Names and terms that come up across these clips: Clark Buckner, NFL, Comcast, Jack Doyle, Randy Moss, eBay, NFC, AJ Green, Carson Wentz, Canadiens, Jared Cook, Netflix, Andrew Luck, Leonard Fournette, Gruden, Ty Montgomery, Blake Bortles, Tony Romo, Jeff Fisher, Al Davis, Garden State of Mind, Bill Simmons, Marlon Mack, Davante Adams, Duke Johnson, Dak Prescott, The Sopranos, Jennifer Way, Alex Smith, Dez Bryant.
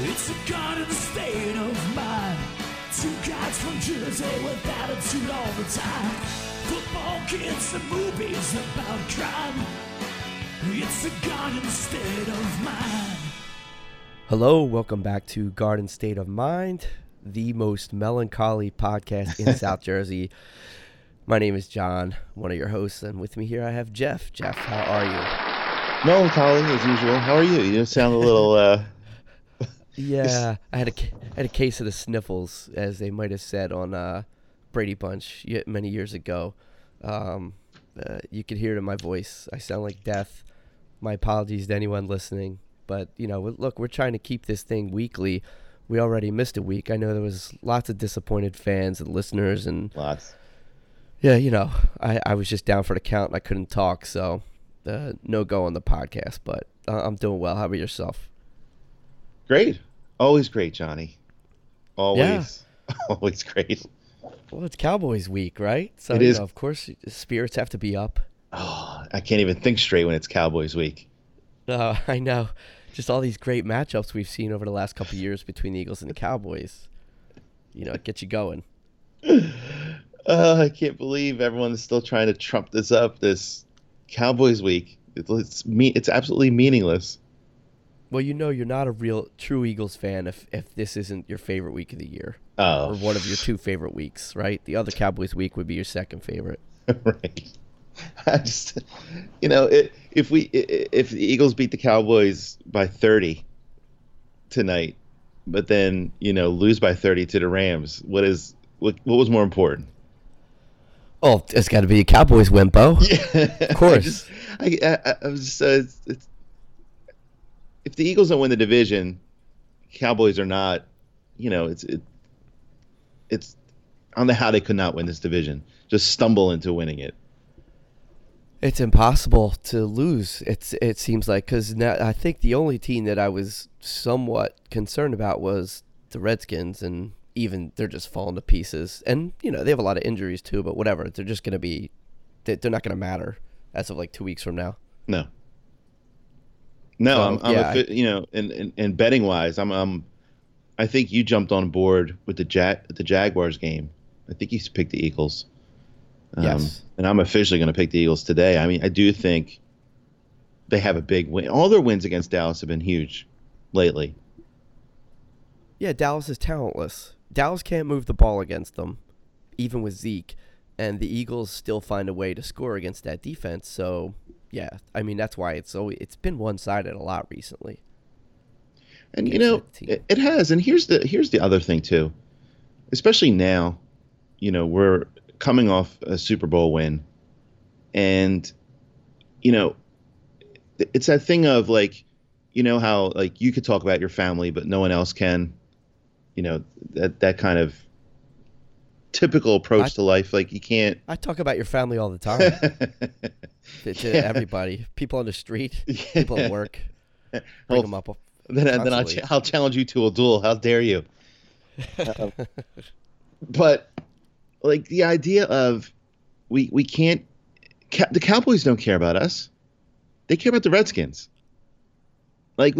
It's a Garden State of Mind. Two guys from Jersey with attitude all the time. Football, kids, and movies about crime. It's a Garden State of Mind. Hello, welcome back to Garden State of Mind, the most melancholy podcast in South Jersey. My name is John, one of your hosts, and with me here I have Jeff. Jeff, how are you? Melancholy as usual. How are you? You sound a little. Yeah, I had a case of the sniffles, as they might have said on Brady Bunch many years ago. You could hear it in my voice. I sound like death. My apologies to anyone listening, but you know, look, we're trying to keep this thing weekly. We already missed a week. I know there was lots of disappointed fans and listeners and lots. Yeah, you know, I was just down for the count and I couldn't talk, so no go on the podcast, but I'm doing well. How about yourself? Great. Always great, Johnny. Always. Yeah. Always great. Well, it's Cowboys week, right? So, it is. Know, of course, spirits have to be up. Oh, I can't even think straight when it's Cowboys week. I know. Just all these great matchups we've seen over the last couple of years between the Eagles and the Cowboys. You know, it gets you going. I can't believe everyone's still trying to trump this up, this Cowboys week. It's absolutely meaningless. Well, you know you're not a real true Eagles fan if this isn't your favorite week of the year. Oh. Or one of your two favorite weeks, right? The other Cowboys week would be your second favorite. Right. I just, you know, if the Eagles beat the Cowboys by 30 tonight, but then, you know, lose by 30 to the Rams, what was more important? Oh, it's got to be a Cowboys win, Bo. Yeah. Of course. If the Eagles don't win the division, Cowboys are not, you know, it's I don't know how they could not win this division. Just stumble into winning it. It's impossible to lose. It seems like, because now I think the only team that I was somewhat concerned about was the Redskins, and even they're just falling to pieces. And you know they have a lot of injuries too, but whatever. They're just gonna be, they're not gonna matter as of like 2 weeks from now. No. No, and betting wise, I think you jumped on board with the Jaguars game. I think you picked the Eagles. Yes. And I'm officially going to pick the Eagles today. I mean, I do think they have a big win. All their wins against Dallas have been huge lately. Yeah, Dallas is talentless. Dallas can't move the ball against them, even with Zeke, and the Eagles still find a way to score against that defense. So. Yeah, I mean that's why it's been one-sided a lot recently. And you know it has. And here's the other thing too, especially now, you know we're coming off a Super Bowl win, and you know it's that thing of like, you know how like you could talk about your family but no one else can, you know that kind of typical approach to life. Like you can't. I talk about your family all the time. to everybody, people on the street, people at work. Bring them up. Then I'll challenge you to a duel. How dare you? But like the idea of we can't. The Cowboys don't care about us. They care about the Redskins. Why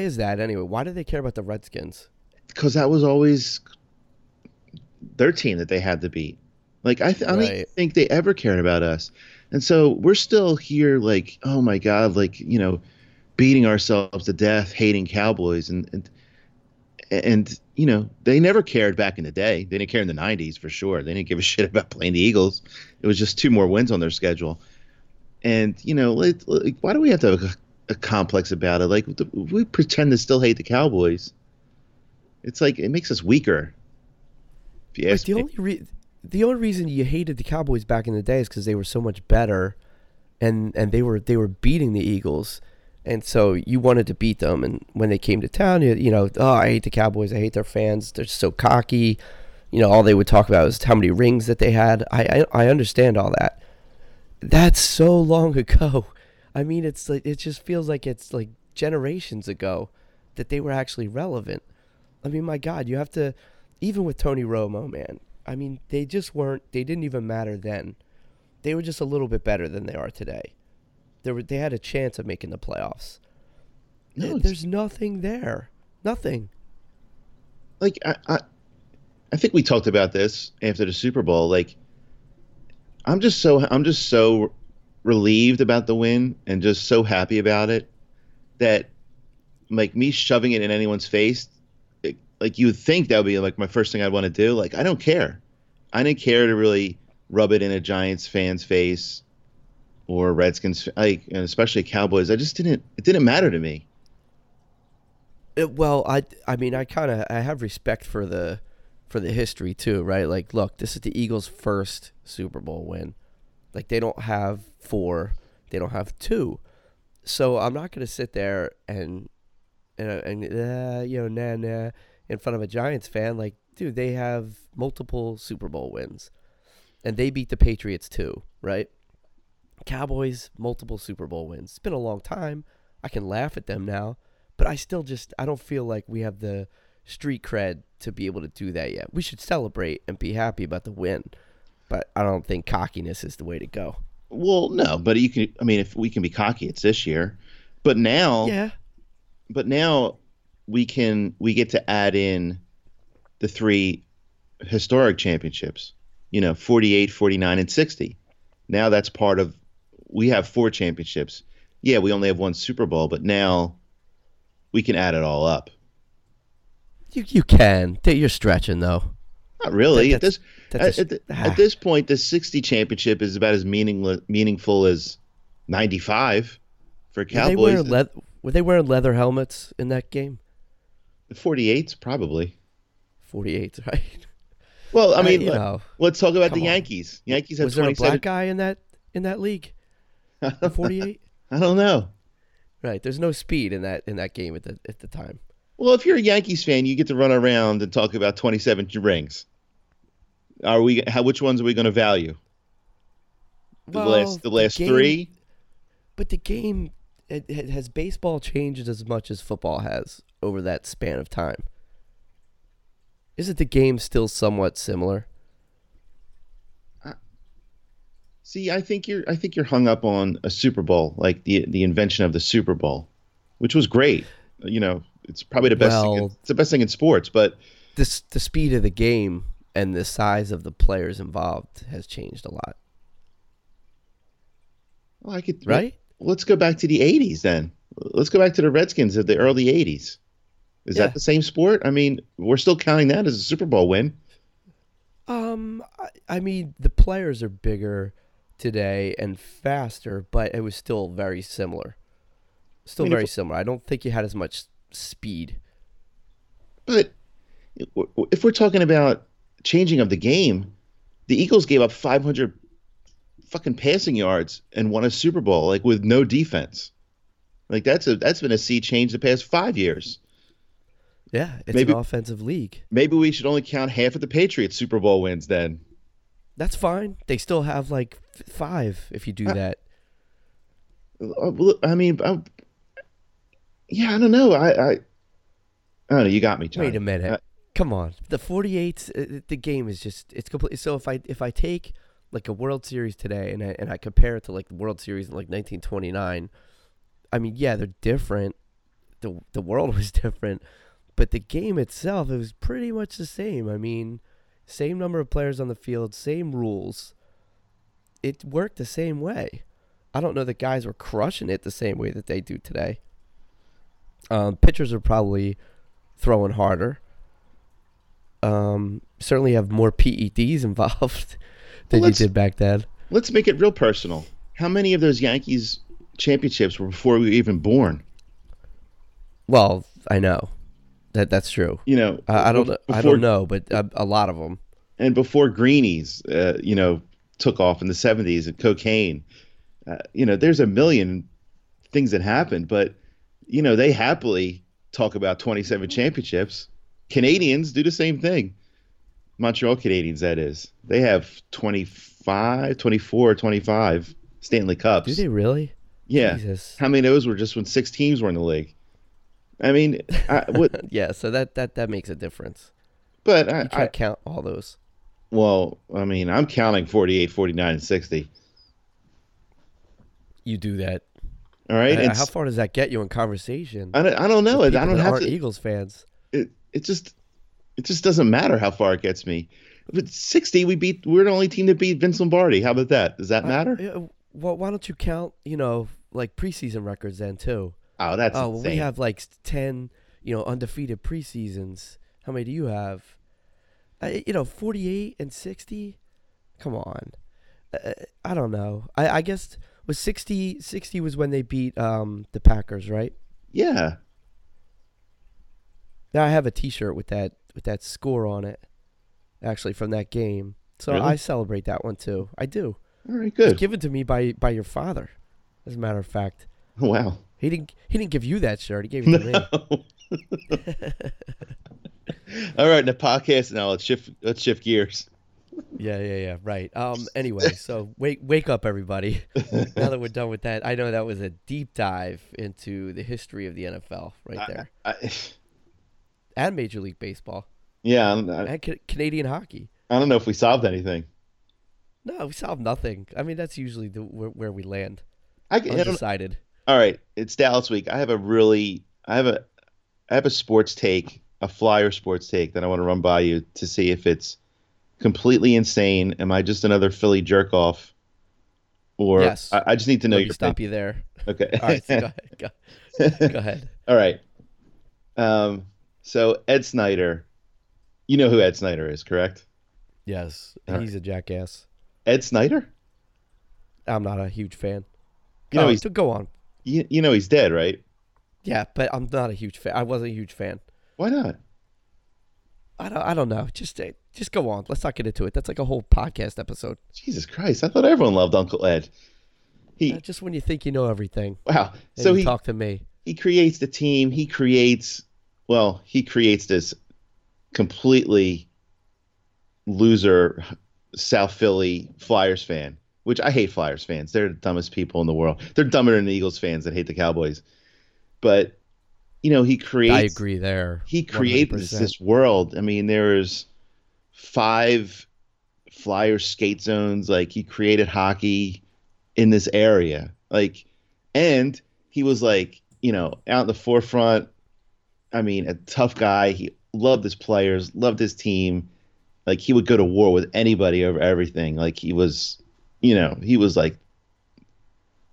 is that anyway? Why do they care about the Redskins? Because that was always their team that they had to beat. Like I don't think they ever cared about us, and so we're still here like, oh my god, like, you know, beating ourselves to death hating Cowboys, and you know they never cared back in the day. They didn't care in the 90s for sure. They didn't give a shit about playing the Eagles. It was just two more wins on their schedule, and you know why do we have to have a complex about it? Like we pretend to still hate the Cowboys. It's like it makes us weaker. Yes. Like the only reason you hated the Cowboys back in the day is because they were so much better, and they were beating the Eagles, and so you wanted to beat them. And when they came to town, you know, oh, I hate the Cowboys. I hate their fans. They're so cocky. You know, all they would talk about was how many rings that they had. I understand all that. That's so long ago. I mean, it's like it just feels like it's like generations ago that they were actually relevant. I mean, my God, you have to. Even with Tony Romo, man, I mean, they just weren't. They didn't even matter then. They were just a little bit better than they are today. They had a chance of making the playoffs. No, there's nothing there. Nothing. Like, I think we talked about this after the Super Bowl. Like, I'm just so relieved about the win and just so happy about it that, like, me shoving it in anyone's face, like, you would think that would be, like, my first thing I'd want to do. Like, I don't care. I didn't care to really rub it in a Giants fan's face or Redskins, like, and especially Cowboys. It didn't matter to me. Well, I mean, I have respect for the history too, right? Like, look, this is the Eagles' first Super Bowl win. Like, they don't have 4, they don't have 2. So I'm not going to sit there and in front of a Giants fan. Like, dude, they have multiple Super Bowl wins, and they beat the Patriots too, right? Cowboys, multiple Super Bowl wins. It's been a long time. I can laugh at them now, but I still just, I don't feel like we have the street cred to be able to do that yet. We should celebrate and be happy about the win, but I don't think cockiness is the way to go. Well, no, but you can, I mean, if we can be cocky, it's this year. But now, yeah. But now we get to add in the 3 historic championships, 48, 49, and 60. Now that's part of, we have 4 championships. Yeah, we only have 1 Super Bowl, but now we can add it all up. You can. You're stretching, though. Not really. At this point, the 60 championship is about as meaningful as 95 for Cowboys. Were they wearing leather helmets in that game? The 48s, probably. 48s, right? Well, I mean, let's talk about the Yankees. Yankees have 27. Was there a black guy in that league? 48? I don't know. Right, there's no speed in that game at the time. Well, if you're a Yankees fan, you get to run around and talk about 27 rings. Which ones are we going to value? The last 3? But the game, has baseball changed as much as football has over that span of time? Isn't the game still somewhat similar? See, I think you're hung up on a Super Bowl, like the invention of the Super Bowl, which was great. It's probably the best thing. It's the best thing in sports, but the speed of the game and the size of the players involved has changed a lot. Well, right? Let's go back to the 80s then. Let's go back to the Redskins of the early 80s. Is that the same sport? I mean, we're still counting that as a Super Bowl win. I mean, the players are bigger today and faster, but it was still very similar. I don't think you had as much speed. But if we're talking about changing of the game, the Eagles gave up 500 fucking passing yards and won a Super Bowl, like, with no defense. Like, that's been a sea change the past 5 years. Yeah, it's an offensive league. Maybe we should only count half of the Patriots' Super Bowl wins then. That's fine. They still have, like, 5 if you do that. I mean, I don't know. I don't know. You got me, John. Wait a minute. Come on. The 48s, the game is just, it's complete. So if I take, like, a World Series today and I compare it to, like, the World Series in, like, 1929, I mean, yeah, they're different. The world was different. But the game itself, it was pretty much the same. I mean, same number of players on the field, same rules. It worked the same way. I don't know that guys were crushing it the same way that they do today. Pitchers are probably throwing harder. Certainly have more PEDs involved than you did back then. Let's make it real personal. How many of those Yankees championships were before we were even born? Well, I know. That's true. I don't know, but a lot of them. And before greenies, took off in the 70s and cocaine, there's a million things that happened. But, they happily talk about 27 championships. Canadians do the same thing. Montreal Canadiens, that is. They have 25 Stanley Cups. Do they really? Yeah. Jesus. How many of those were just when 6 teams were in the league? I mean, yeah. So that makes a difference. But I can't count all those. Well, I mean, I'm counting 48, 49, and 60. You do that. All right. And how far does that get you in conversation? I don't know. I don't have to. Eagles fans. It just doesn't matter how far it gets me. But 60, we're the only team that beat Vince Lombardi. How about that? Does that matter? Well, why don't you count, like preseason records then too? Oh, that's insane. We have like 10, undefeated preseasons. How many do you have? 48 and 60? Come on. I don't know. I guess was 60 was when they beat the Packers, right? Yeah. Now I have a T-shirt with that score on it, actually, from that game. So really? I celebrate that one too. I do. All right, good. It was given to me by your father, as a matter of fact. Oh, wow. He didn't give you that shirt. He gave it to me. All right, the podcast now. Let's shift gears. Yeah. Right. Anyway, so wake up, everybody. Now that we're done with that, I know that was a deep dive into the history of the NFL, right there, and Major League Baseball. Yeah, and Canadian hockey. I don't know if we solved anything. No, we solved nothing. I mean, that's usually where we land. Undecided. All right, it's Dallas week. I have a sports take, a flyer sports take that I want to run by you to see if it's completely insane. Am I just another Philly jerk off? Or yes. I just need to know your stop opinion. You there. Okay. All right. So go ahead. All right. So Ed Snyder, you know who Ed Snyder is, correct? Yes. All he's right. A jackass. Ed Snyder? I'm not a huge fan. So go on. You know he's dead, right? Yeah, but I'm not a huge fan. I wasn't a huge fan. Why not? I don't know. Just go on. Let's not get into it. That's like a whole podcast episode. Jesus Christ! I thought everyone loved Uncle Ed. Just when you think you know everything. Wow! So he talked to me. He creates the team. He creates this completely loser South Philly Flyers fan. Which I hate Flyers fans. They're the dumbest people in the world. They're dumber than the Eagles fans that hate the Cowboys. But, he creates... I agree there. He creates this world. I mean, there's 5 Flyers skate zones. Like, he created hockey in this area. Like, and he was like, out in the forefront. I mean, a tough guy. He loved his players, loved his team. Like, he would go to war with anybody over everything. Like, he was... he was like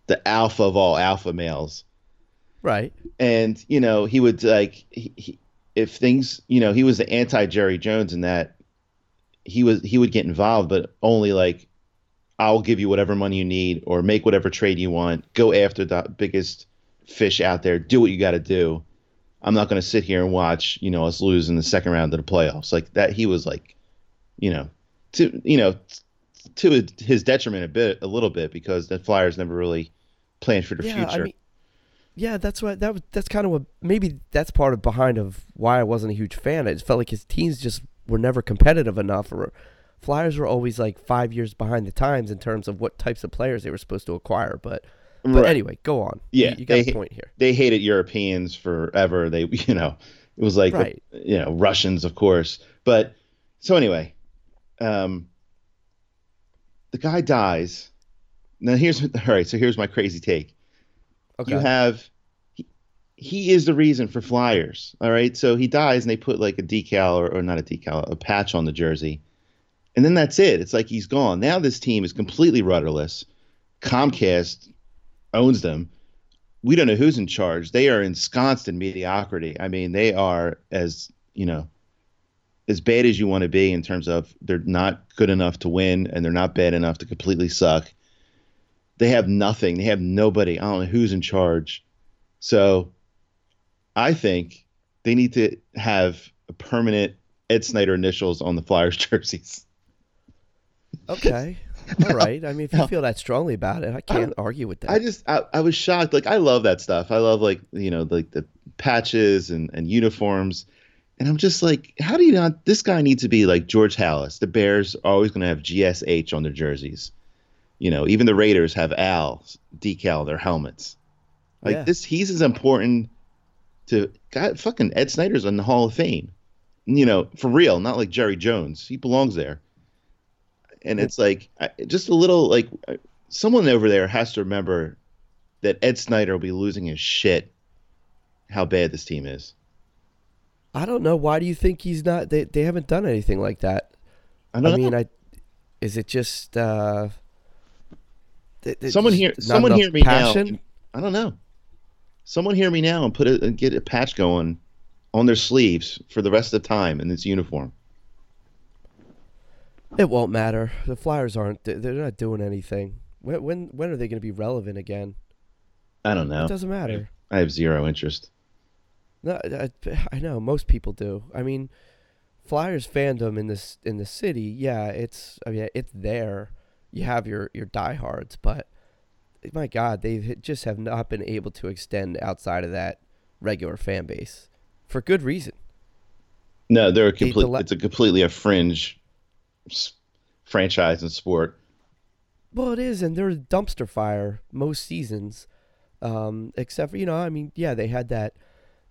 the alpha of all alpha males. Right. And, he would like, if things, he was the anti-Jerry Jones in that he would get involved, but only like, I'll give you whatever money you need or make whatever trade you want. Go after the biggest fish out there. Do what you got to do. I'm not going to sit here and watch, us lose in the second round of the playoffs like that. He was like, to his detriment a little bit because the Flyers never really planned for the future. I mean, that's part of why I wasn't a huge fan. It felt like his teams just were never competitive enough, or Flyers were always like 5 years behind the times in terms of what types of players they were supposed to acquire. But right. Anyway, go on. Yeah, you got a point here. They hated Europeans forever. They, it was like, right. Russians, of course. But so anyway, the guy dies. Now here's my crazy take. Okay. You have he is the reason for Flyers. All right. So he dies and they put like a decal or not a decal, a patch on the jersey. And then that's it. It's like he's gone. Now this team is completely rudderless. Comcast owns them. We don't know who's in charge. They are ensconced in mediocrity. I mean, they are as bad as you want to be in terms of they're not good enough to win and they're not bad enough to completely suck. They have nothing. They have nobody. I don't know who's in charge. So I think they need to have a permanent Ed Snyder initials on the Flyers jerseys. Okay. All right. I mean, if you feel that strongly about it, I can't argue with that. I was shocked. Like, I love that stuff. I love like, like the patches and uniforms. And I'm just like, how do you not? This guy needs to be like George Halas. The Bears are always going to have GSH on their jerseys. Even the Raiders have Al decal their helmets. Like this, he's as important to God. Fucking Ed Snyder's in the Hall of Fame. For real, not like Jerry Jones. He belongs there. And it's like just a little like someone over there has to remember that Ed Snyder will be losing his shit how bad this team is. I don't know. Why do you think he's not? They haven't done anything like that. Is it just... Someone hear me now. I don't know. Someone hear me now and get a patch going on their sleeves for the rest of the time in this uniform. It won't matter. The Flyers aren't. They're not doing anything. When are they going to be relevant again? I don't know. It doesn't matter. I have zero interest. No, I know most people do. I mean, Flyers fandom in the city, yeah, it's there. You have your diehards, but my God, they just have not been able to extend outside of that regular fan base for good reason. No, it's completely a fringe franchise and sport. Well, it is, and they're a dumpster fire most seasons, except for,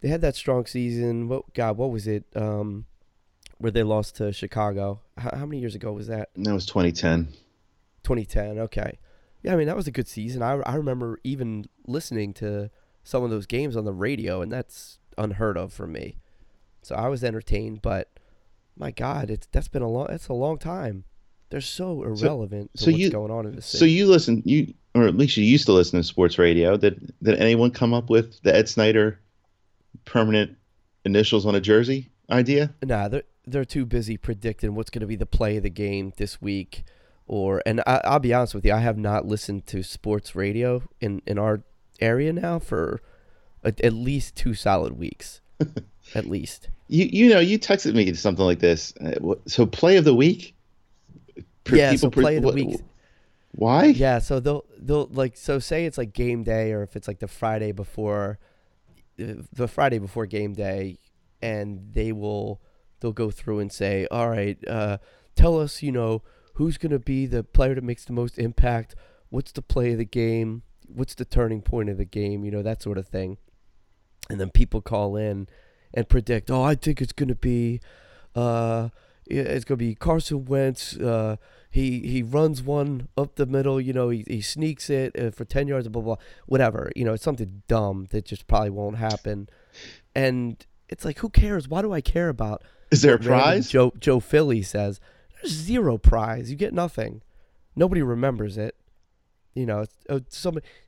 they had that strong season. What was it? Where they lost to Chicago? How many years ago was that? That was 2010. 2010. Okay. Yeah, I mean, that was a good season. I remember even listening to some of those games on the radio, and that's unheard of for me. So I was entertained, but my God, that's been a long time. They're so irrelevant to what's going on in the city. So or at least you used to listen to sports radio. Did anyone come up with the Ed Snyder permanent initials on a jersey idea? Nah, they're too busy predicting what's going to be the play of the game this week. I'll be honest with you, I have not listened to sports radio in our area now for at least 2 solid weeks, at least. You texted me something like this. So play of the week? Play of the week. Why? Yeah, so they'll like, so say it's like game day, or if it's like the Friday before game day, and they'll go through and say, all right, tell us, who's going to be the player that makes the most impact? What's the play of the game? What's the turning point of the game? That sort of thing. And then people call in and predict, I think it's going to be Carson Wentz. He runs one up the middle. He sneaks it for 10 yards, blah, blah, blah, whatever. It's something dumb that just probably won't happen. And it's like, who cares? Why do I care about? Is there a prize? Joe Philly says. There's zero prize. You get nothing. Nobody remembers it.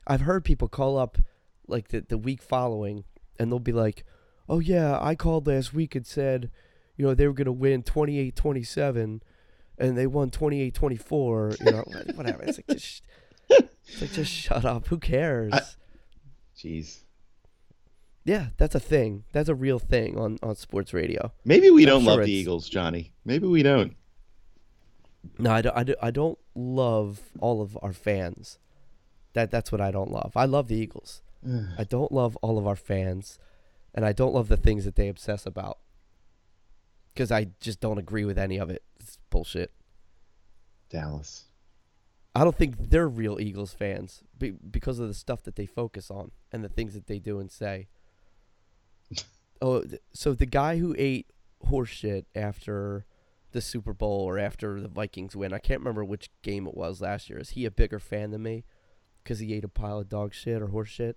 I've heard people call up like the week following, and they'll be like, oh yeah, I called last week and said, they were going to win 28-27, and they won 28-24, whatever. It's like, just shut up. Who cares? Jeez. Yeah, that's a thing. That's a real thing on sports radio. Maybe we don't love the Eagles, Johnny. Maybe we don't. No, I don't love all of our fans. That's what I don't love. I love the Eagles. I don't love all of our fans, and I don't love the things that they obsess about, because I just don't agree with any of it. It's bullshit. Dallas. I don't think they're real Eagles fans because of the stuff that they focus on and the things that they do and say. Oh, so the guy who ate horseshit after the Super Bowl or after the Vikings win, I can't remember which game it was last year. Is he a bigger fan than me because he ate a pile of dog shit or horse shit?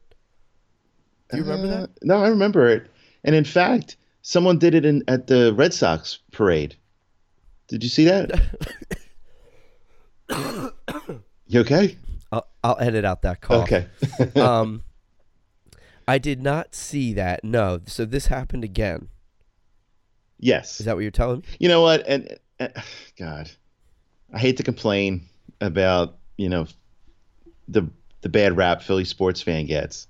Do you remember that? No, I remember it. And in fact, someone did it at the Red Sox parade. Did you see that? You okay? I'll edit out that call. Okay. I did not see that. No. So this happened again. Yes. Is that what you're telling me? You know what? And God, I hate to complain about, the bad rap Philly sports fan gets.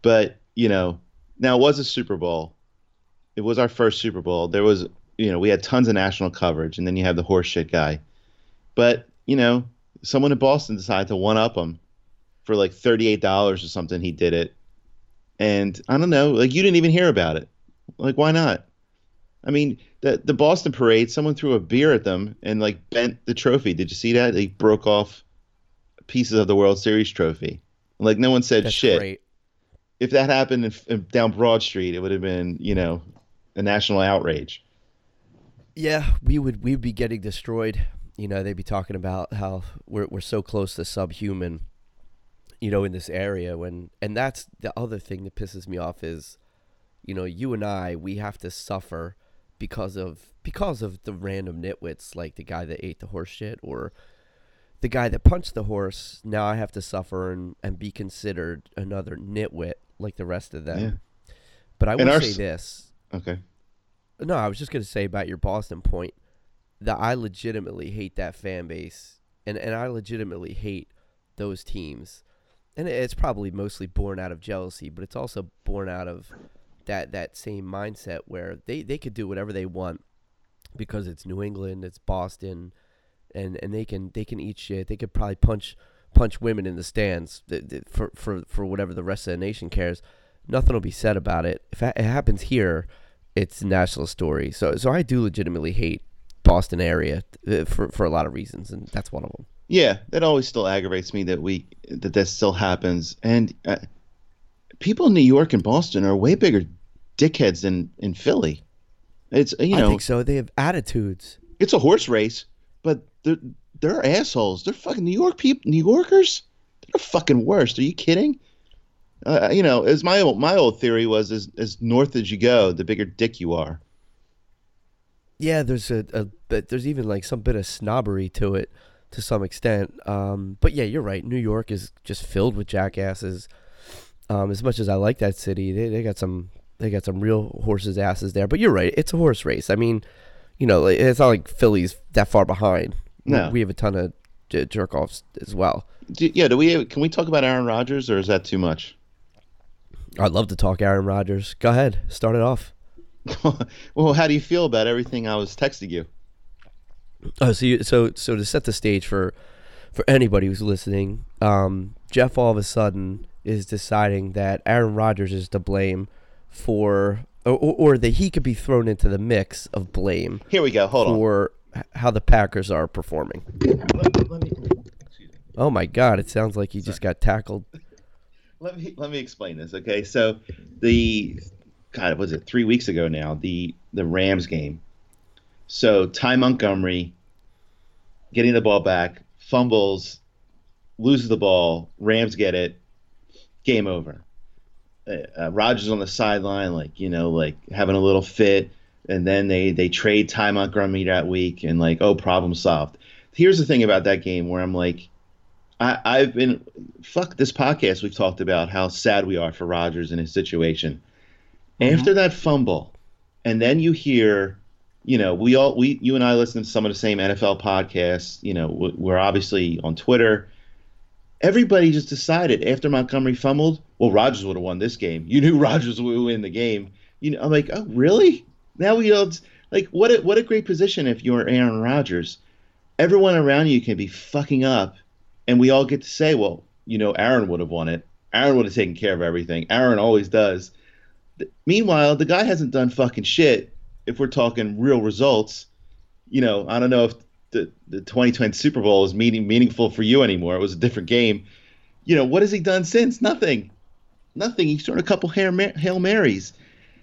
But, now it was a Super Bowl. It was our first Super Bowl. There was, we had tons of national coverage, and then you have the horse shit guy. But, someone in Boston decided to one-up him for like $38 or something. He did it. And I don't know, like, you didn't even hear about it. Like, why not? I mean, the Boston parade, someone threw a beer at them and, like, bent the trophy. Did you see that? They broke off pieces of the World Series trophy. Like, no one said that's shit. Great. If that happened down Broad Street, it would have been, a national outrage. Yeah, we'd be getting destroyed. They'd be talking about how we're so close to subhuman. you know, in this area. And that's the other thing that pisses me off is, you know, you and I, we have to suffer because of the random nitwits, like the guy that ate the horse shit or the guy that punched the horse. Now I have to suffer and be considered another nitwit like the rest of them. Yeah. But I will say this. Okay. No, I was just going to say about your Boston point that I legitimately hate that fan base, and I legitimately hate those teams. And it's probably mostly born out of jealousy, but it's also born out of that same mindset where they could do whatever they want because it's New England, it's Boston, and they can eat shit. They could probably punch women in the stands for whatever the rest of the nation cares. Nothing will be said about it. If it happens here, it's a national story. So I do legitimately hate Boston area for a lot of reasons, and that's one of them. Yeah, that always still aggravates me that still happens. And people in New York and Boston are way bigger dickheads than in Philly. It's I think so. They have attitudes. It's a horse race, but they're assholes. They're fucking New Yorkers. They're the fucking worst. Are you kidding? As my old theory was, as north as you go, the bigger dick you are. Yeah, there's even like some bit of snobbery to it to some extent. But yeah, you're right. New York is just filled with jackasses. As much as I like that city, they got some real horses' asses there. But you're right. It's a horse race. I mean, it's not like Philly's that far behind. No, we have a ton of jerk-offs as well. Can we talk about Aaron Rodgers, or is that too much? I'd love to talk Aaron Rodgers. Go ahead. Start it off. Well, how do you feel about everything I was texting you? Oh, so to set the stage for anybody who's listening, Jeff all of a sudden is deciding that Aaron Rodgers is to blame for or that he could be thrown into the mix of blame. Here we go. Hold on. For how the Packers are performing. Let me, excuse me. Oh my God! It sounds like he just got tackled. Let me explain this, okay? So was it 3 weeks ago now, the Rams game. So Ty Montgomery getting the ball back, fumbles, loses the ball, Rams get it, game over. Rodgers on the sideline, like having a little fit, and then they trade Ty Montgomery that week, and like, oh, problem solved. Here's the thing about that game where I'm like, I've been – fuck this podcast we've talked about how sad we are for Rodgers and his situation. After that fumble, and then you hear, you and I listen to some of the same NFL podcasts. We're obviously on Twitter. Everybody just decided after Montgomery fumbled, well, Rodgers would have won this game. You knew Rodgers would win the game. I'm like, oh, really? Now we all like what a great position if you're Aaron Rodgers. Everyone around you can be fucking up, and we all get to say, well, Aaron would have won it. Aaron would have taken care of everything. Aaron always does. Meanwhile, the guy hasn't done fucking shit. If we're talking real results, I don't know if the 2010 Super Bowl is meaningful for you anymore. It was a different game. What has he done since? Nothing. He's thrown a couple Hail Marys.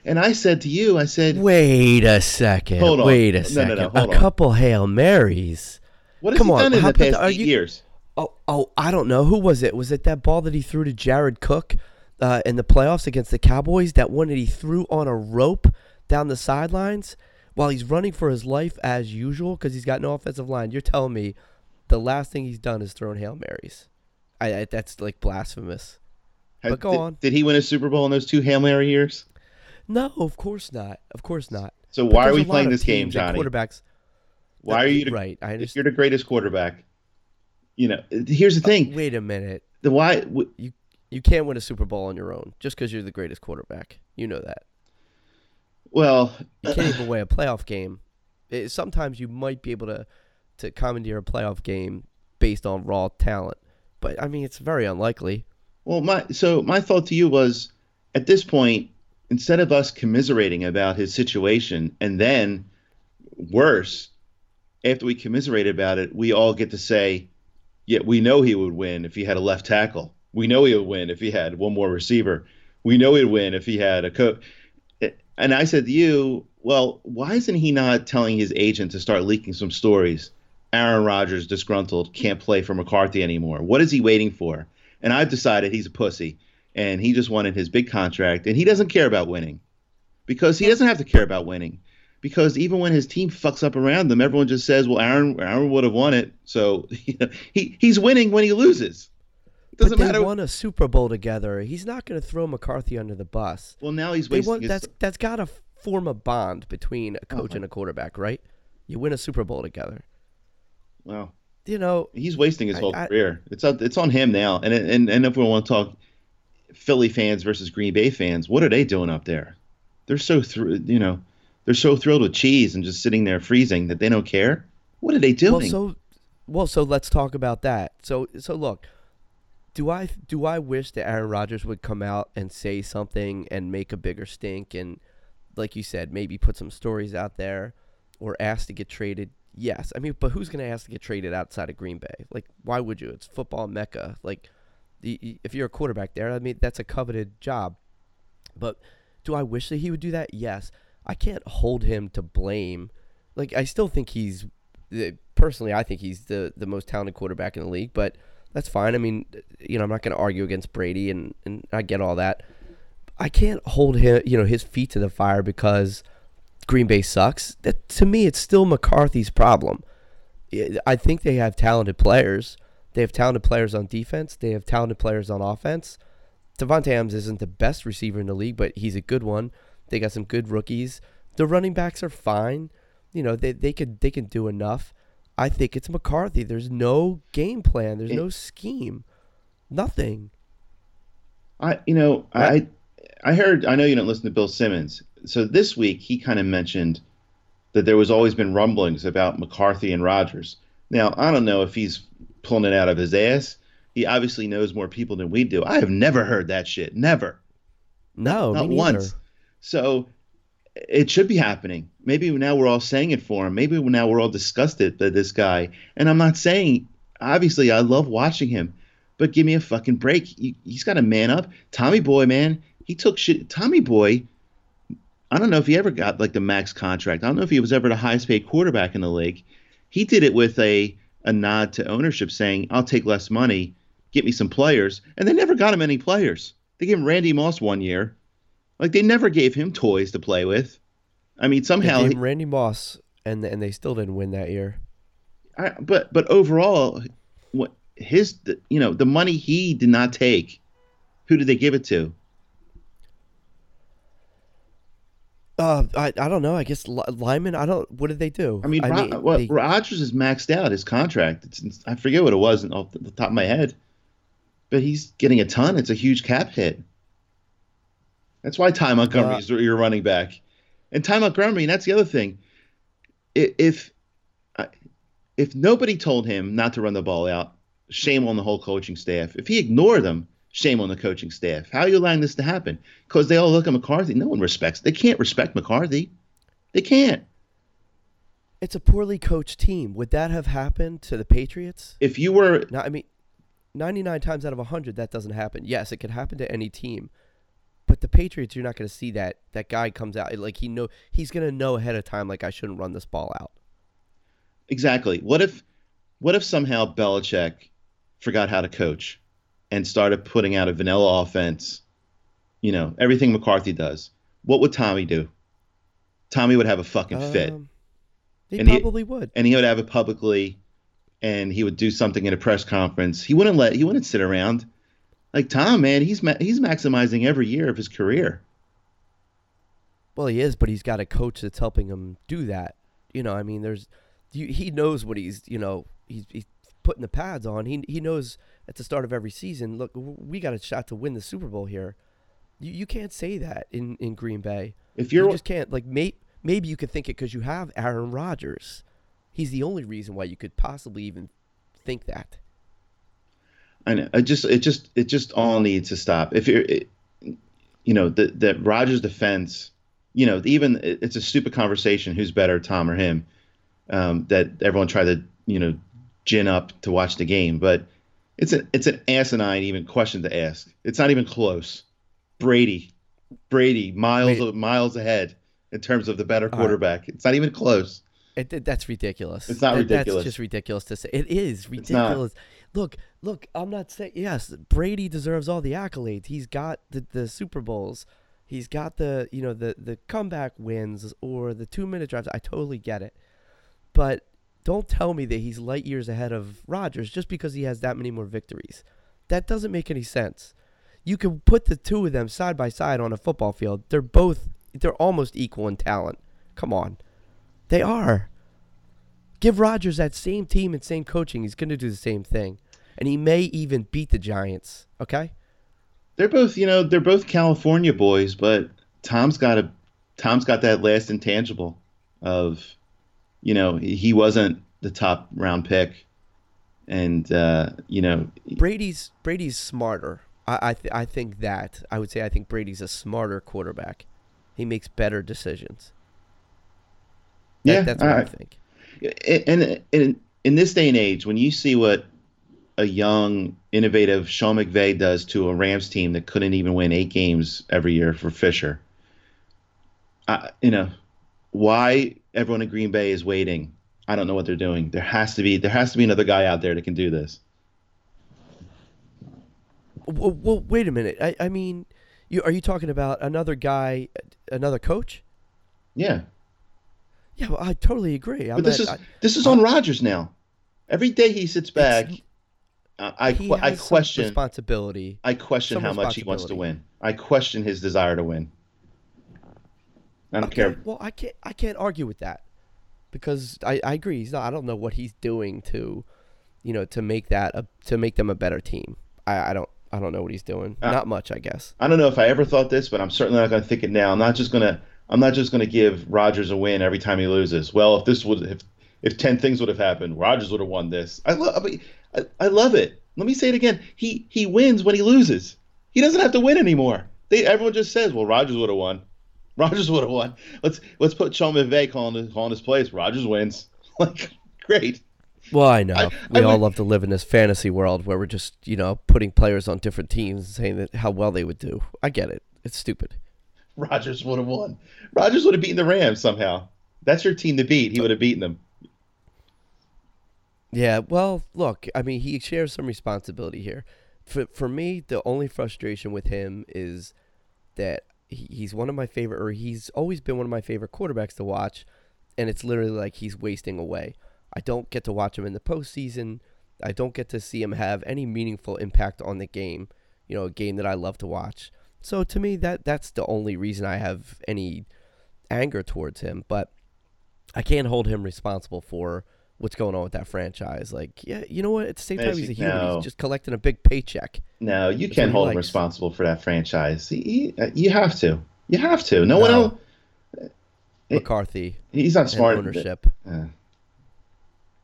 And I said to you, wait a second. Hold on. Wait a second. No, a couple Hail Marys. What has he done in the past 8 years? Oh, I don't know. Who was it? Was it that ball that he threw to Jared Cook? In the playoffs against the Cowboys, that one that he threw on a rope down the sidelines while he's running for his life as usual because he's got no offensive line. You're telling me the last thing he's done is thrown Hail Marys. That's like blasphemous. But go on. Did he win a Super Bowl in those two Hail Mary years? No, of course not. So why are we playing this game, Johnny? Quarterbacks. Why are you right? I understand. You're the greatest quarterback. Here's the thing. Wait a minute. You can't win a Super Bowl on your own just because you're the greatest quarterback. You know that. Well, you can't even win a playoff game. Sometimes you might be able to commandeer a playoff game based on raw talent, but I mean it's very unlikely. Well, my thought to you was at this point, instead of us commiserating about his situation and then worse, after we commiserate about it, we all get to say, yeah, we know he would win if he had a left tackle. We know he would win if he had one more receiver. We know he'd win if he had a coach. And I said to you, well, why isn't he not telling his agent to start leaking some stories? Aaron Rodgers disgruntled, can't play for McCarthy anymore. What is he waiting for? And I've decided he's a pussy, and he just wanted his big contract, and he doesn't care about winning because he doesn't have to care about winning because even when his team fucks up around them, everyone just says, well, Aaron would have won it. So you know, he's winning when he loses. It doesn't matter. They won a Super Bowl together. He's not going to throw McCarthy under the bus. Well, now he's wasting his... That's got to form a bond between a coach and a quarterback, right? You win a Super Bowl together. Wow. You know, he's wasting his whole career. It's on him now. And if we want to talk Philly fans versus Green Bay fans, what are they doing up there? They're so they're so thrilled with cheese and just sitting there freezing that they don't care. What are they doing? Well, so let's talk about that. So look, do I wish that Aaron Rodgers would come out and say something and make a bigger stink and, like you said, maybe put some stories out there or ask to get traded? Yes. I mean, but who's going to ask to get traded outside of Green Bay? Like, why would you? It's football Mecca. Like, if you're a quarterback there, I mean, that's a coveted job. But do I wish that he would do that? Yes. I can't hold him to blame. Like, I still think he's the most talented quarterback in the league, but that's fine. I mean, you know, I'm not going to argue against Brady, and I get all that. I can't hold him, you know, his feet to the fire because Green Bay sucks. That, to me, it's still McCarthy's problem. I think they have talented players. They have talented players on defense. They have talented players on offense. Davante Adams isn't the best receiver in the league, but he's a good one. They got some good rookies. The running backs are fine. You know, they can do enough. I think it's McCarthy. There's no game plan. There's no scheme. Nothing. I know you don't listen to Bill Simmons. So this week he kind of mentioned that there was always been rumblings about McCarthy and Rodgers. Now, I don't know if he's pulling it out of his ass. He obviously knows more people than we do. I have never heard that shit. Never. No, not once. So it should be happening. Maybe now we're all saying it for him. Maybe now we're all disgusted by this guy. And I'm not saying, obviously, I love watching him, but give me a fucking break. He's got to man up. Tommy Boy, man, he took shit. Tommy Boy, I don't know if he ever got like the max contract. I don't know if he was ever the highest paid quarterback in the league. He did it with a nod to ownership saying, I'll take less money, get me some players. And they never got him any players. They gave him Randy Moss one year. Like, they never gave him toys to play with. I mean, somehow they gave him Randy Moss, and they still didn't win that year. But overall, what his the money he did not take, who did they give it to? I don't know. I guess Lyman. I don't. What did they do? I mean, Rodgers is maxed out his contract. I forget what it was off the top of my head, but he's getting a ton. It's a huge cap hit. That's why Ty Montgomery is your running back, and Ty Montgomery. And that's the other thing. If nobody told him not to run the ball out, shame on the whole coaching staff. If he ignored them, shame on the coaching staff. How are you allowing this to happen? Because they all look at McCarthy. No one respects. They can't respect McCarthy. They can't. It's a poorly coached team. Would that have happened to the Patriots? If you were, 99 times out of 100, that doesn't happen. Yes, it could happen to any team. But the Patriots, you're not going to see that. That guy comes out like he's going to know ahead of time. Like, I shouldn't run this ball out. Exactly. What if somehow Belichick forgot how to coach and started putting out a vanilla offense? You know, everything McCarthy does. What would Tommy do? Tommy would have a fucking fit. He probably would. And he would have it publicly, and he would do something in a press conference. He wouldn't sit around. Like, Tom, man, he's maximizing every year of his career. Well, he is, but he's got a coach that's helping him do that. You know, I mean, he knows what he's putting the pads on. He knows at the start of every season, look, we got a shot to win the Super Bowl here. You can't say that in Green Bay. If you just can't. Like, maybe you could think it because you have Aaron Rodgers. He's the only reason why you could possibly even think that. I know. It just all needs to stop. If the Rodgers defense, even it's a stupid conversation. Who's better, Tom or him? That everyone tried to gin up to watch the game, but it's an asinine even question to ask. It's not even close. Brady miles ahead in terms of the better quarterback. It's not even close. That's ridiculous. It's not ridiculous. That's just ridiculous to say. It is ridiculous. Look, I'm not saying, yes, Brady deserves all the accolades. He's got the Super Bowls. He's got the comeback wins or the 2-minute drives. I totally get it. But don't tell me that he's light years ahead of Rodgers just because he has that many more victories. That doesn't make any sense. You can put the two of them side by side on a football field. They're almost equal in talent. Come on. They are. Give Rodgers that same team and same coaching. He's going to do the same thing. And he may even beat the Giants. Okay? They're both, they're both California boys, but Tom's got that last intangible of, he wasn't the top round pick, and Brady's smarter. I think Brady's a smarter quarterback. He makes better decisions. That's what I think. And in this day and age, when you see what a young, innovative Sean McVay does to a Rams team that couldn't even win 8 games every year for Fisher. Why everyone in Green Bay is waiting? I don't know what they're doing. There has to be another guy out there that can do this. Well, wait a minute. I mean, are you talking about another guy, another coach? Yeah. Yeah, well, I totally agree. This is on Rodgers now. Every day he sits back. I question how much he wants to win. I question his desire to win. I don't care. Well, I can't argue with that because I agree. I don't know what he's doing to make them a better team. I don't know what he's doing. Not much, I guess. I don't know if I ever thought this, but I'm certainly not going to think it now. I'm not just going to give Rodgers a win every time he loses. Well, if 10 things would have happened, Rodgers would have won this. I love it. Let me say it again. He wins when he loses. He doesn't have to win anymore. Everyone just says, well, Rodgers would have won. Rodgers would have won. Let's put Sean McVay calling his plays. Rodgers wins. Like, great. Well, I know. We all love to live in this fantasy world where we're just, putting players on different teams and saying that how well they would do. I get it. It's stupid. Rodgers would have won. Rodgers would have beaten the Rams somehow. That's your team to beat. He would have beaten them. Yeah, well, look, I mean, he shares some responsibility here. For me, the only frustration with him is that he's always been one of my favorite quarterbacks to watch, and it's literally like he's wasting away. I don't get to watch him in the postseason. I don't get to see him have any meaningful impact on the game, a game that I love to watch. So to me, that's the only reason I have any anger towards him, but I can't hold him responsible for what's going on with that franchise. Like, yeah, you know what? At the same time, he's a human. No. He's just collecting a big paycheck. No, you can't hold him responsible for that franchise. You have to. You have to. No one else. McCarthy. He's not smart. Ownership.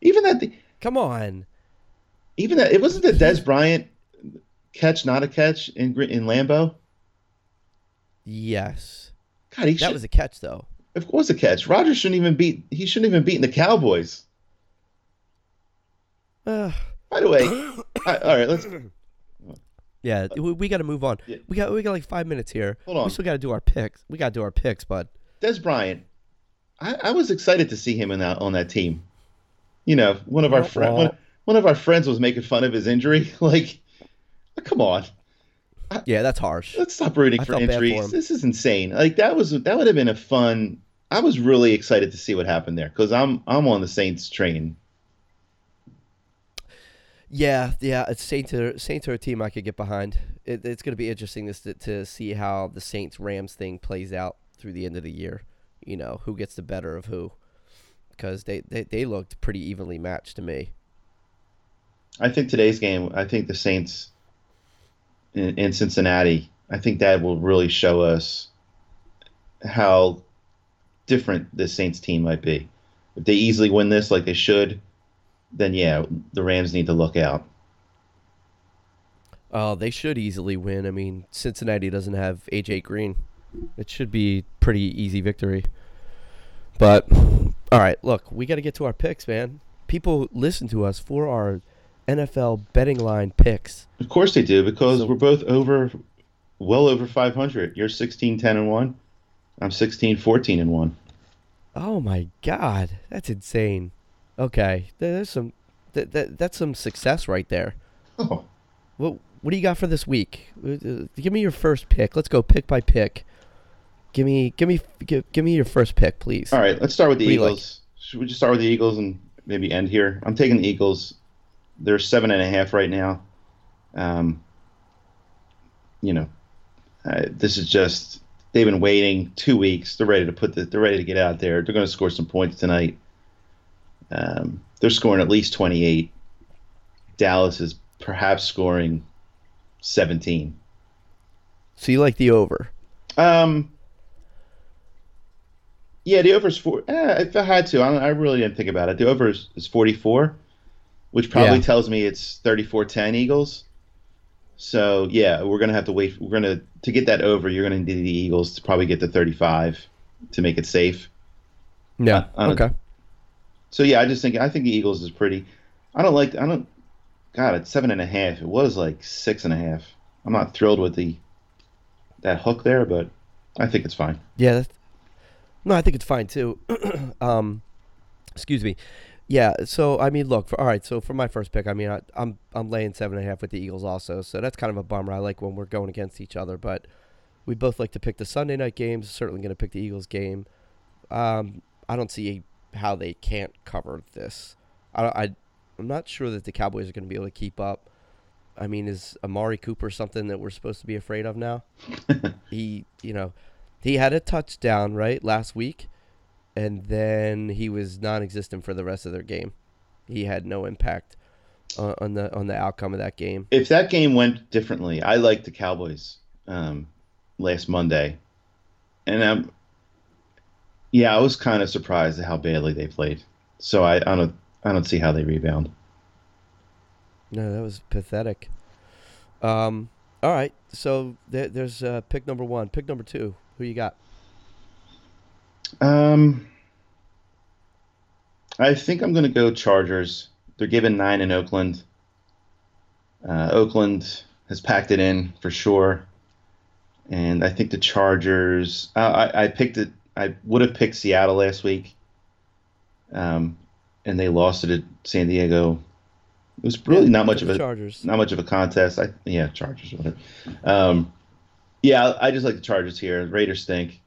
Even that. Come on. Even that. It wasn't the Dez Bryant catch, not a catch in Lambeau. Yes. God, that was a catch, though. Of course, a catch. Rodgers He shouldn't even beaten the Cowboys. By the way, all right, let's. Yeah, we got to move on. Yeah. We got like 5 minutes here. Hold on, we still got to do our picks. We got to do our picks, bud. Dez Bryant, I was excited to see him on that team. One of our friends was making fun of his injury. Like, come on. Yeah, that's harsh. Let's stop rooting for injuries. This is insane. Like that would have been a fun. I was really excited to see what happened there because I'm on the Saints train. Yeah, it's Saints are a team I could get behind. It's going to be interesting to see how the Saints-Rams thing plays out through the end of the year. Who gets the better of who, because they looked pretty evenly matched to me. I think today's game, I think the Saints in Cincinnati, I think that will really show us how different the Saints team might be. If they easily win this like they should, then yeah, the Rams need to look out. They should easily win. I mean, Cincinnati doesn't have AJ Green. It should be pretty easy victory. But, all right, look, we got to get to our picks, man. People listen to us for our NFL betting line picks. Of course they do, because we're both well over 500. You're 16-10-1. I'm 16-14-1. Oh my God, that's insane. Okay, there's some that's some success right there. Oh. What do you got for this week? Give me your first pick. Let's go pick by pick. Give me your first pick, please. All right, let's start with the Eagles. Like? Should we just start with the Eagles and maybe end here? I'm taking the Eagles. They're 7.5 right now. This is just they've been waiting 2 weeks. They're ready to they're ready to get out there. They're going to score some points tonight. They're scoring at least 28. Dallas is perhaps scoring 17. So you like the over? Yeah, the over's 4. If I had to, I really didn't think about it. The over is 44, which probably tells me it's 34-10 Eagles. So yeah, we're gonna have to wait. We're gonna to get that over. You're gonna need the Eagles to probably get to 35 to make it safe. Yeah. Okay. So yeah, I think the Eagles is pretty. God, it's 7.5. It was like 6.5. I'm not thrilled with that hook there, but I think it's fine. Yeah. I think it's fine too. Excuse me. Yeah. So I mean, look. All right. So for my first pick, I mean, I'm laying 7.5 with the Eagles also. So that's kind of a bummer. I like when we're going against each other, but we both like to pick the Sunday night games. Certainly going to pick the Eagles game. I don't see how they can't cover this. I'm not sure that the Cowboys are going to be able to keep up. I mean, is Amari Cooper something that we're supposed to be afraid of now? He had a touchdown, right, last week, and then he was non-existent for the rest of their game. He had no impact on the outcome of that game. If that game went differently, I liked the Cowboys last Monday, and I was kind of surprised at how badly they played. So I don't see how they rebound. No, that was pathetic. All right, so there's pick number one. Pick number two, who you got? I think I'm going to go Chargers. They're given 9 in Oakland. Oakland has packed it in for sure. And I think the Chargers I picked it. I would have picked Seattle last week. And they lost it at San Diego. It was really not much of a contest. Chargers, whatever. I just like the Chargers here. Raiders stink.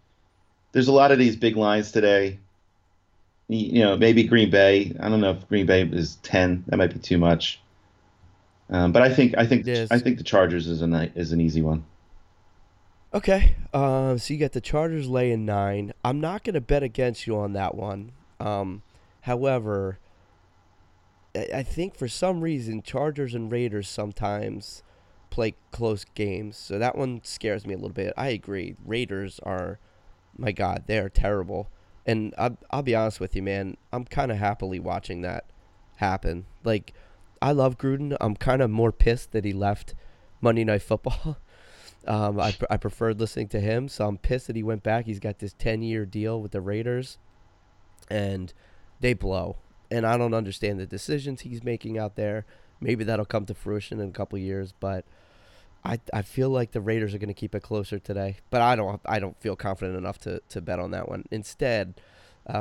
There's a lot of these big lines today. Maybe Green Bay. I don't know if Green Bay is 10. That might be too much. But I think the Chargers is an easy one. Okay. So you got the Chargers laying 9. I'm not going to bet against you on that one. However, I think for some reason Chargers and Raiders sometimes play close games. So that one scares me a little bit. I agree. Raiders are, my God, they are terrible. And I'll be honest with you, man. I'm kind of happily watching that happen. Like, I love Gruden. I'm kind of more pissed that he left Monday Night Football. I preferred listening to him. So I'm pissed that he went back. He's got this 10-year deal with the Raiders. And they blow, and I don't understand the decisions he's making out there. Maybe that'll come to fruition in a couple of years, but I feel like the Raiders are going to keep it closer today. But I don't feel confident enough to bet on that one. Instead,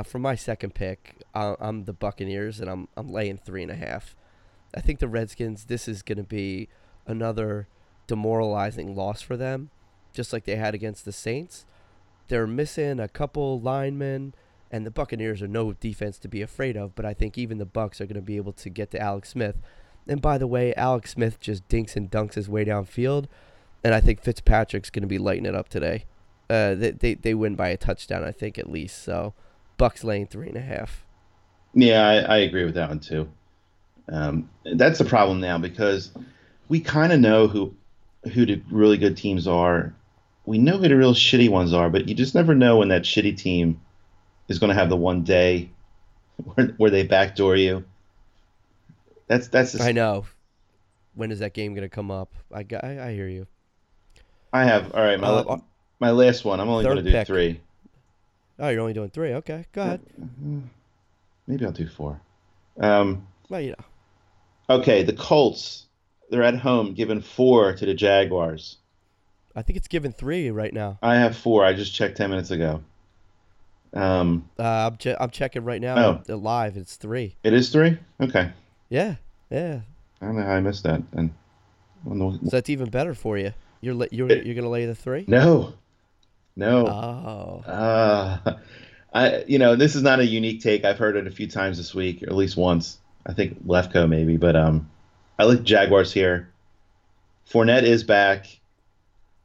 for my second pick, I'm the Buccaneers, and I'm laying 3.5. I think the Redskins. This is going to be another demoralizing loss for them, just like they had against the Saints. They're missing a couple linemen. And the Buccaneers are no defense to be afraid of, but I think even the Bucs are going to be able to get to Alex Smith. And by the way, Alex Smith just dinks and dunks his way downfield, and I think Fitzpatrick's going to be lighting it up today. They win by a touchdown, I think, at least. So Bucs laying 3.5. Yeah, I agree with that one too. That's the problem now because we kind of know who the really good teams are. We know who the real shitty ones are, but you just never know when that shitty team is going to have the one day where they backdoor you. That's. I know. When is that game going to come up? I hear you. I have. All right, my last one. I'm only going to do 3. Oh, you're only doing 3. Okay, go ahead. Maybe I'll do 4. Okay, the Colts. They're at home, given 4 to the Jaguars. I think it's given 3 right now. I have 4. I just checked 10 minutes ago. I'm checking right now. Oh. Live, it's 3. It is 3? Okay. Yeah. I don't know how I missed that. And so that's even better for you. You're gonna lay the 3? No. Oh. This is not a unique take. I've heard it a few times this week, or at least once. I think Lefko maybe, but I like Jaguars here. Fournette is back.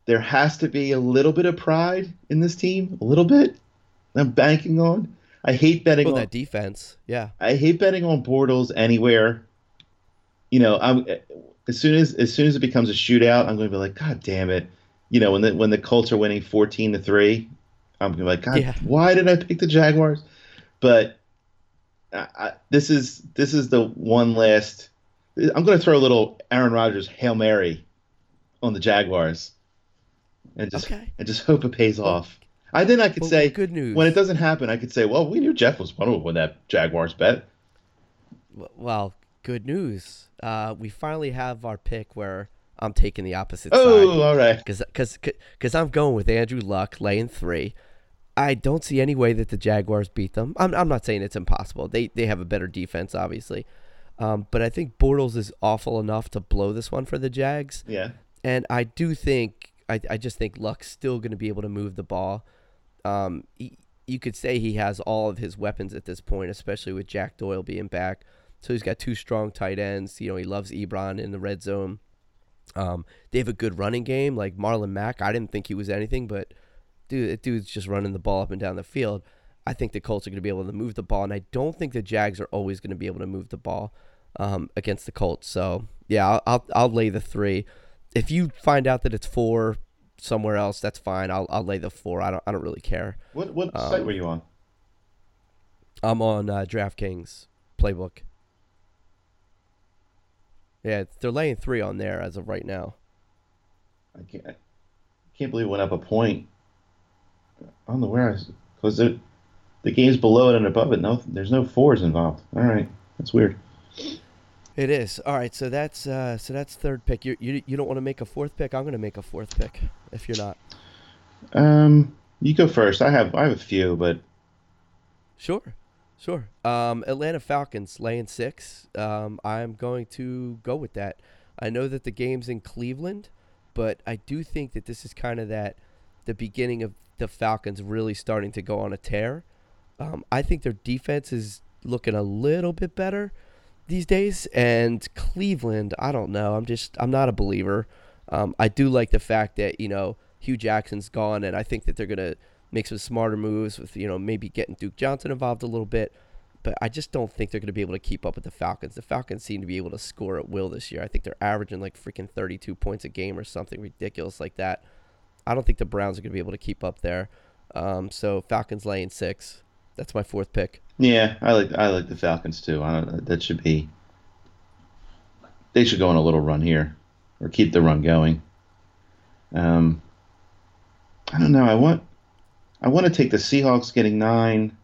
There has to be a little bit of pride in this team, a little bit. I'm banking on. I hate betting on that defense. Yeah, I hate betting on Bortles anywhere. As soon as it becomes a shootout, I'm going to be like, God damn it. When the Colts are winning 14-3, I'm going to be like, God, why did I pick the Jaguars? But this is the one last. I'm going to throw a little Aaron Rodgers Hail Mary on the Jaguars, and just hope it pays off. I could say good news. When it doesn't happen, I could say, well, we knew Jeff was going to win that Jaguars bet. Well, good news. We finally have our pick where I'm taking the opposite side. Oh, all right. Because I'm going with Andrew Luck laying 3. I don't see any way that the Jaguars beat them. I'm not saying it's impossible. They have a better defense, obviously. But I think Bortles is awful enough to blow this one for the Jags. Yeah. And I do think I just think Luck's still going to be able to move the ball. You could say he has all of his weapons at this point, especially with Jack Doyle being back. So he's got 2 strong tight ends. He loves Ebron in the red zone. They have a good running game. Like Marlon Mack, I didn't think he was anything, but dude's just running the ball up and down the field. I think the Colts are going to be able to move the ball, and I don't think the Jags are always going to be able to move the ball against the Colts. So, yeah, I'll lay the 3. If you find out that it's 4 somewhere else, that's fine. I'll lay the 4. I don't really care. What site were you on? I'm on DraftKings Playbook. Yeah, they're laying 3 on there as of right now. I can't believe it went up a point. I don't know where I was. Because the game's below it and above it. No, there's no 4s involved. All right, that's weird. It is. All right, so that's third pick. You don't want to make a fourth pick. I'm going to make a fourth pick if you're not. You go first. I have a few, but sure. Atlanta Falcons laying 6. I'm going to go with that. I know that the game's in Cleveland, but I do think that this is kind of the beginning of the Falcons really starting to go on a tear. I think their defense is looking a little bit better these days, and Cleveland, I don't know. I'm not a believer. I do like the fact that, Hugh Jackson's gone, and I think that they're going to make some smarter moves with, maybe getting Duke Johnson involved a little bit, but I just don't think they're going to be able to keep up with the Falcons. The Falcons seem to be able to score at will this year. I think they're averaging like freaking 32 points a game or something ridiculous like that. I don't think the Browns are going to be able to keep up there. So Falcons laying 6. That's my fourth pick. Yeah, I like the Falcons too. They should go on a little run here, or keep the run going. I don't know. I want to take the Seahawks getting 9.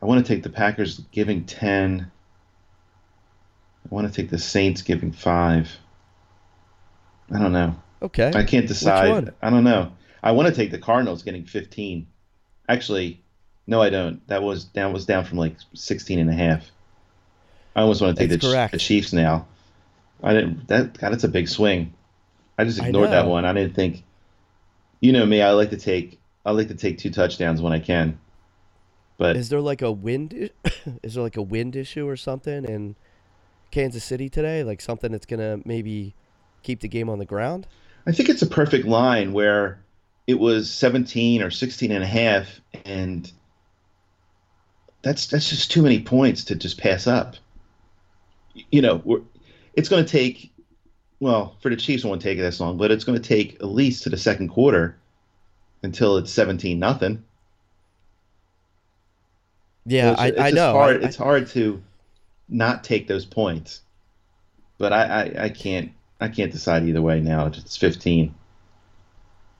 I want to take the Packers giving 10. I want to take the Saints giving 5. I don't know. Okay. I can't decide. Which one? I don't know. I want to take the Cardinals getting 15. Actually. No, I don't. That was down from like 16.5. I almost want to take the Chiefs now. I didn't. God, that's a big swing. I just ignored that one. I didn't think. You know me. I like to take 2 touchdowns when I can. But is there like a wind? Is there like a wind issue or something in Kansas City today? Like something that's gonna maybe keep the game on the ground? I think it's a perfect line where it was 17 or 16.5, and that's just too many points to just pass up. It's going to take, well, for the Chiefs, it won't take it this long, but it's going to take at least to the second quarter until it's 17-0. Yeah, so it's I know. It's hard to not take those points, but I can't decide either way now. It's 15,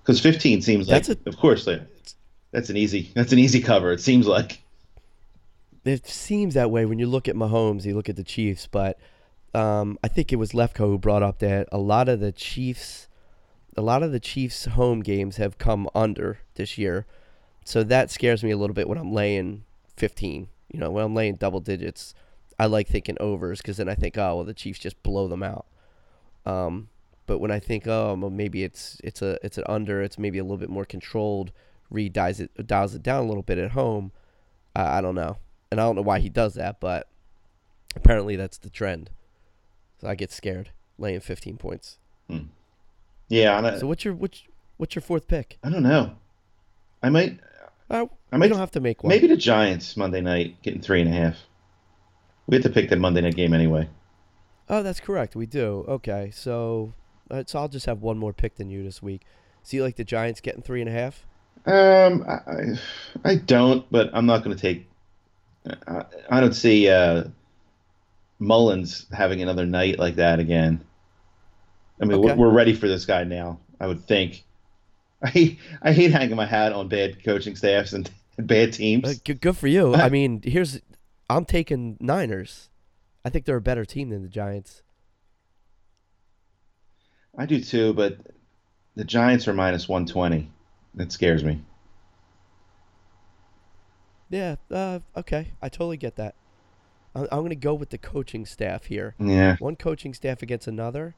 because 15 seems like of course that's an easy cover. It seems like. It seems that way when you look at Mahomes, you look at the Chiefs, but I think it was Lefko who brought up that a lot of the Chiefs' home games have come under this year, So that scares me a little bit when I'm laying 15. You know, when I'm laying double digits, I like thinking overs because then I think, oh, well, the Chiefs just blow them out. But when I think, oh, well, maybe it's an under, it's maybe a little bit more controlled, Reed dials it down a little bit at home, I don't know. And I don't know why he does that, but apparently that's the trend. So I get scared laying 15 points. Hmm. Yeah. So what's your fourth pick? I don't know. I might don't have to make one. Maybe the Giants Monday night getting 3.5. We have to pick that Monday night game anyway. Oh, that's correct. We do. Okay, so I'll just have one more pick than you this week. So you like the Giants getting 3.5? I don't, but I'm not going to take. I don't see Mullins having another night like that again. I mean, okay. We're ready for this guy now, I would think. I hate hanging my hat on bad coaching staffs and bad teams. Good for you. I mean, I'm taking Niners. I think they're a better team than the Giants. I do too, but the Giants are minus 120. That scares me. Yeah, okay. I totally get that. I'm going to go with the coaching staff here. Yeah. One coaching staff against another.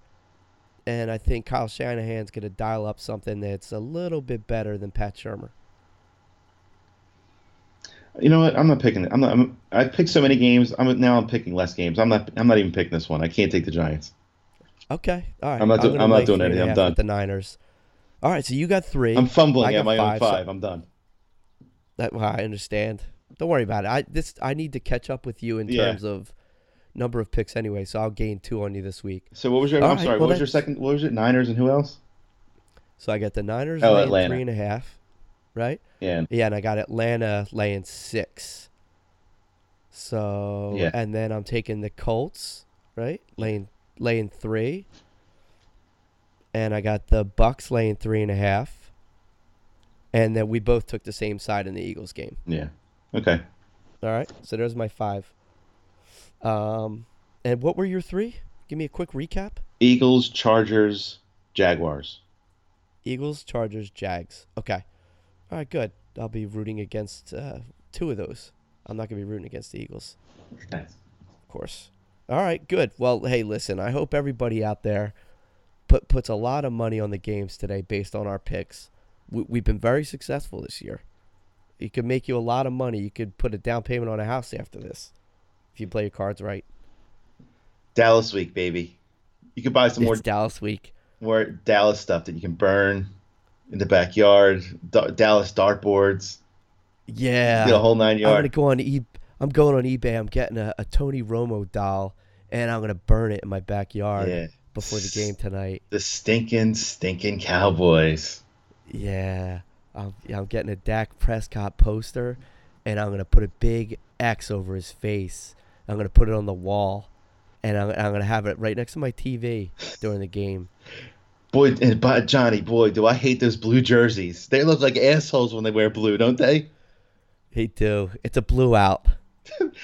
And I think Kyle Shanahan's going to dial up something that's a little bit better than Pat Shurmur. You know what? I'm not picking it. I've picked so many games. I'm picking less games. I'm not even picking this one. I can't take the Giants. Okay. All right. I'm not doing anything. I'm done with the Niners. All right. So you got 3. I'm fumbling at my own 5. So I'm done. I understand. Don't worry about it. I need to catch up with you in terms of number of picks anyway, so I'll gain 2 on you this week. So what was your? What was your second? What was it? Niners and who else? So I got the Niners laying 3.5, right? Yeah. Yeah, and I got Atlanta laying 6. So and then I'm taking the Colts, right? Laying 3, and I got the Bucks laying 3.5, and then we both took the same side in the Eagles game. Yeah. Okay. All right. So there's my 5. And what were your 3? Give me a quick recap. Eagles, Chargers, Jaguars. Eagles, Chargers, Jags. Okay. All right, good. I'll be rooting against 2 of those. I'm not going to be rooting against the Eagles. Nice. Of course. All right, good. Well, hey, listen, I hope everybody out there puts a lot of money on the games today based on our picks. We've been very successful this year. It could make you a lot of money. You could put a down payment on a house after this. If you play your cards right. Dallas week, baby. You can buy some more Dallas week. More Dallas stuff that you can burn in the backyard. Dallas dartboards. Yeah. The whole 9 yards. I'm going on eBay. I'm getting a Tony Romo doll, and I'm going to burn it in my backyard before the game tonight. The stinking Cowboys. Yeah. I'm getting a Dak Prescott poster, and I'm going to put a big X over his face. I'm going to put it on the wall, and I'm going to have it right next to my TV during the game. Boy, and Johnny, boy, do I hate those blue jerseys. They look like assholes when they wear blue, don't they? They do. It's a blue out.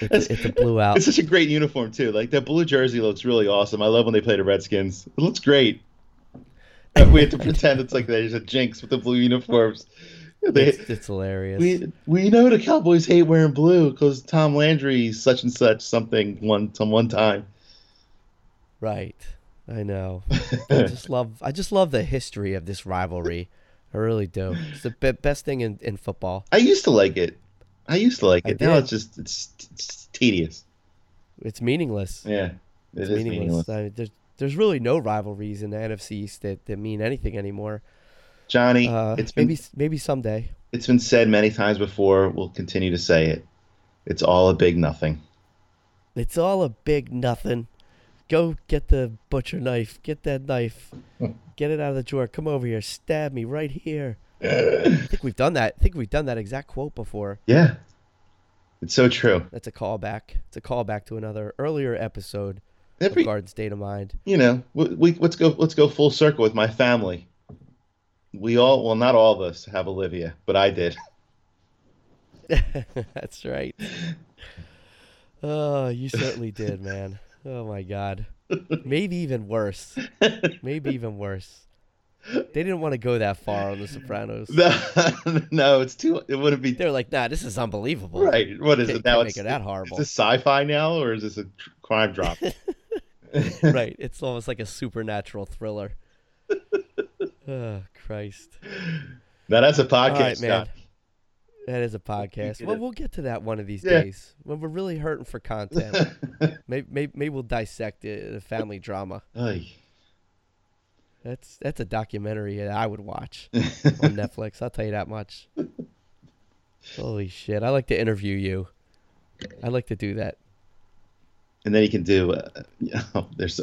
It's a blue out. It's such a great uniform, too. Like, that blue jersey looks really awesome. I love when they play the Redskins. It looks great. We have to pretend it's like there's a jinx with the blue uniforms. It's hilarious. We know the Cowboys hate wearing blue because Tom Landry such and such something one time. Right, I know. I just love the history of this rivalry. I really do. It's the best thing in football. I used to like it. Now it's tedious. It's meaningless. Yeah, it's meaningless. I mean, there's really no rivalries in the NFC East that mean anything anymore. Johnny, it's been, maybe someday. It's been said many times before. We'll continue to say it. It's all a big nothing. It's all a big nothing. Go get the butcher knife. Get that knife. Get it out of the drawer. Come over here. Stab me right here. I think we've done that exact quote before. Yeah. It's so true. That's a callback. It's a callback to another earlier episode of Garden State of Mind. You know, let's go full circle with my family. We all, well, not all of us have Olivia, but I did. That's right. Oh, you certainly did, man. Oh, my God. Maybe even worse. They didn't want to go that far on The Sopranos. No, it's too. It wouldn't be. They're like, nah, this is unbelievable. Right? What is it now? It's that horrible. Is this sci-fi now, or is this a crime drama? Right. It's almost like a supernatural thriller. Oh, Christ. Now that's a podcast, all right, man. Scott. That is a podcast. Well, we'll get to that one of these days when we're really hurting for content. maybe we'll dissect a family drama. Oy. That's a documentary that I would watch on Netflix. I'll tell you that much. Holy shit! I like to interview you. I like to do that. And then you can do. There's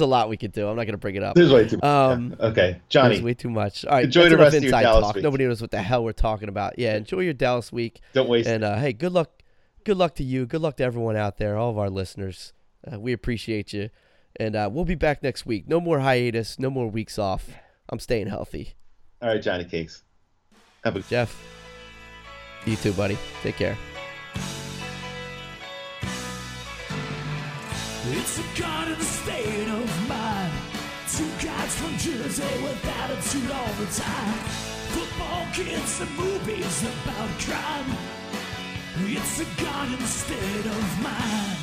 a lot we could do. I'm not gonna bring it up. There's way too much. Okay, Johnny. There's way too much. All right. Enjoy the rest of your Dallas week. Nobody knows what the hell we're talking about. Yeah. Enjoy your Dallas week. Don't waste it. And hey, good luck. Good luck to you. Good luck to everyone out there. All of our listeners. We appreciate you. And we'll be back next week. No more hiatus. No more weeks off. I'm staying healthy. All right, Johnny Cakes. Have a good Jeff. You too, buddy. Take care. It's a garden state of mind. Two guys from Jersey with attitude all the time. Football, kids, and movies about crime. It's a garden state of mind.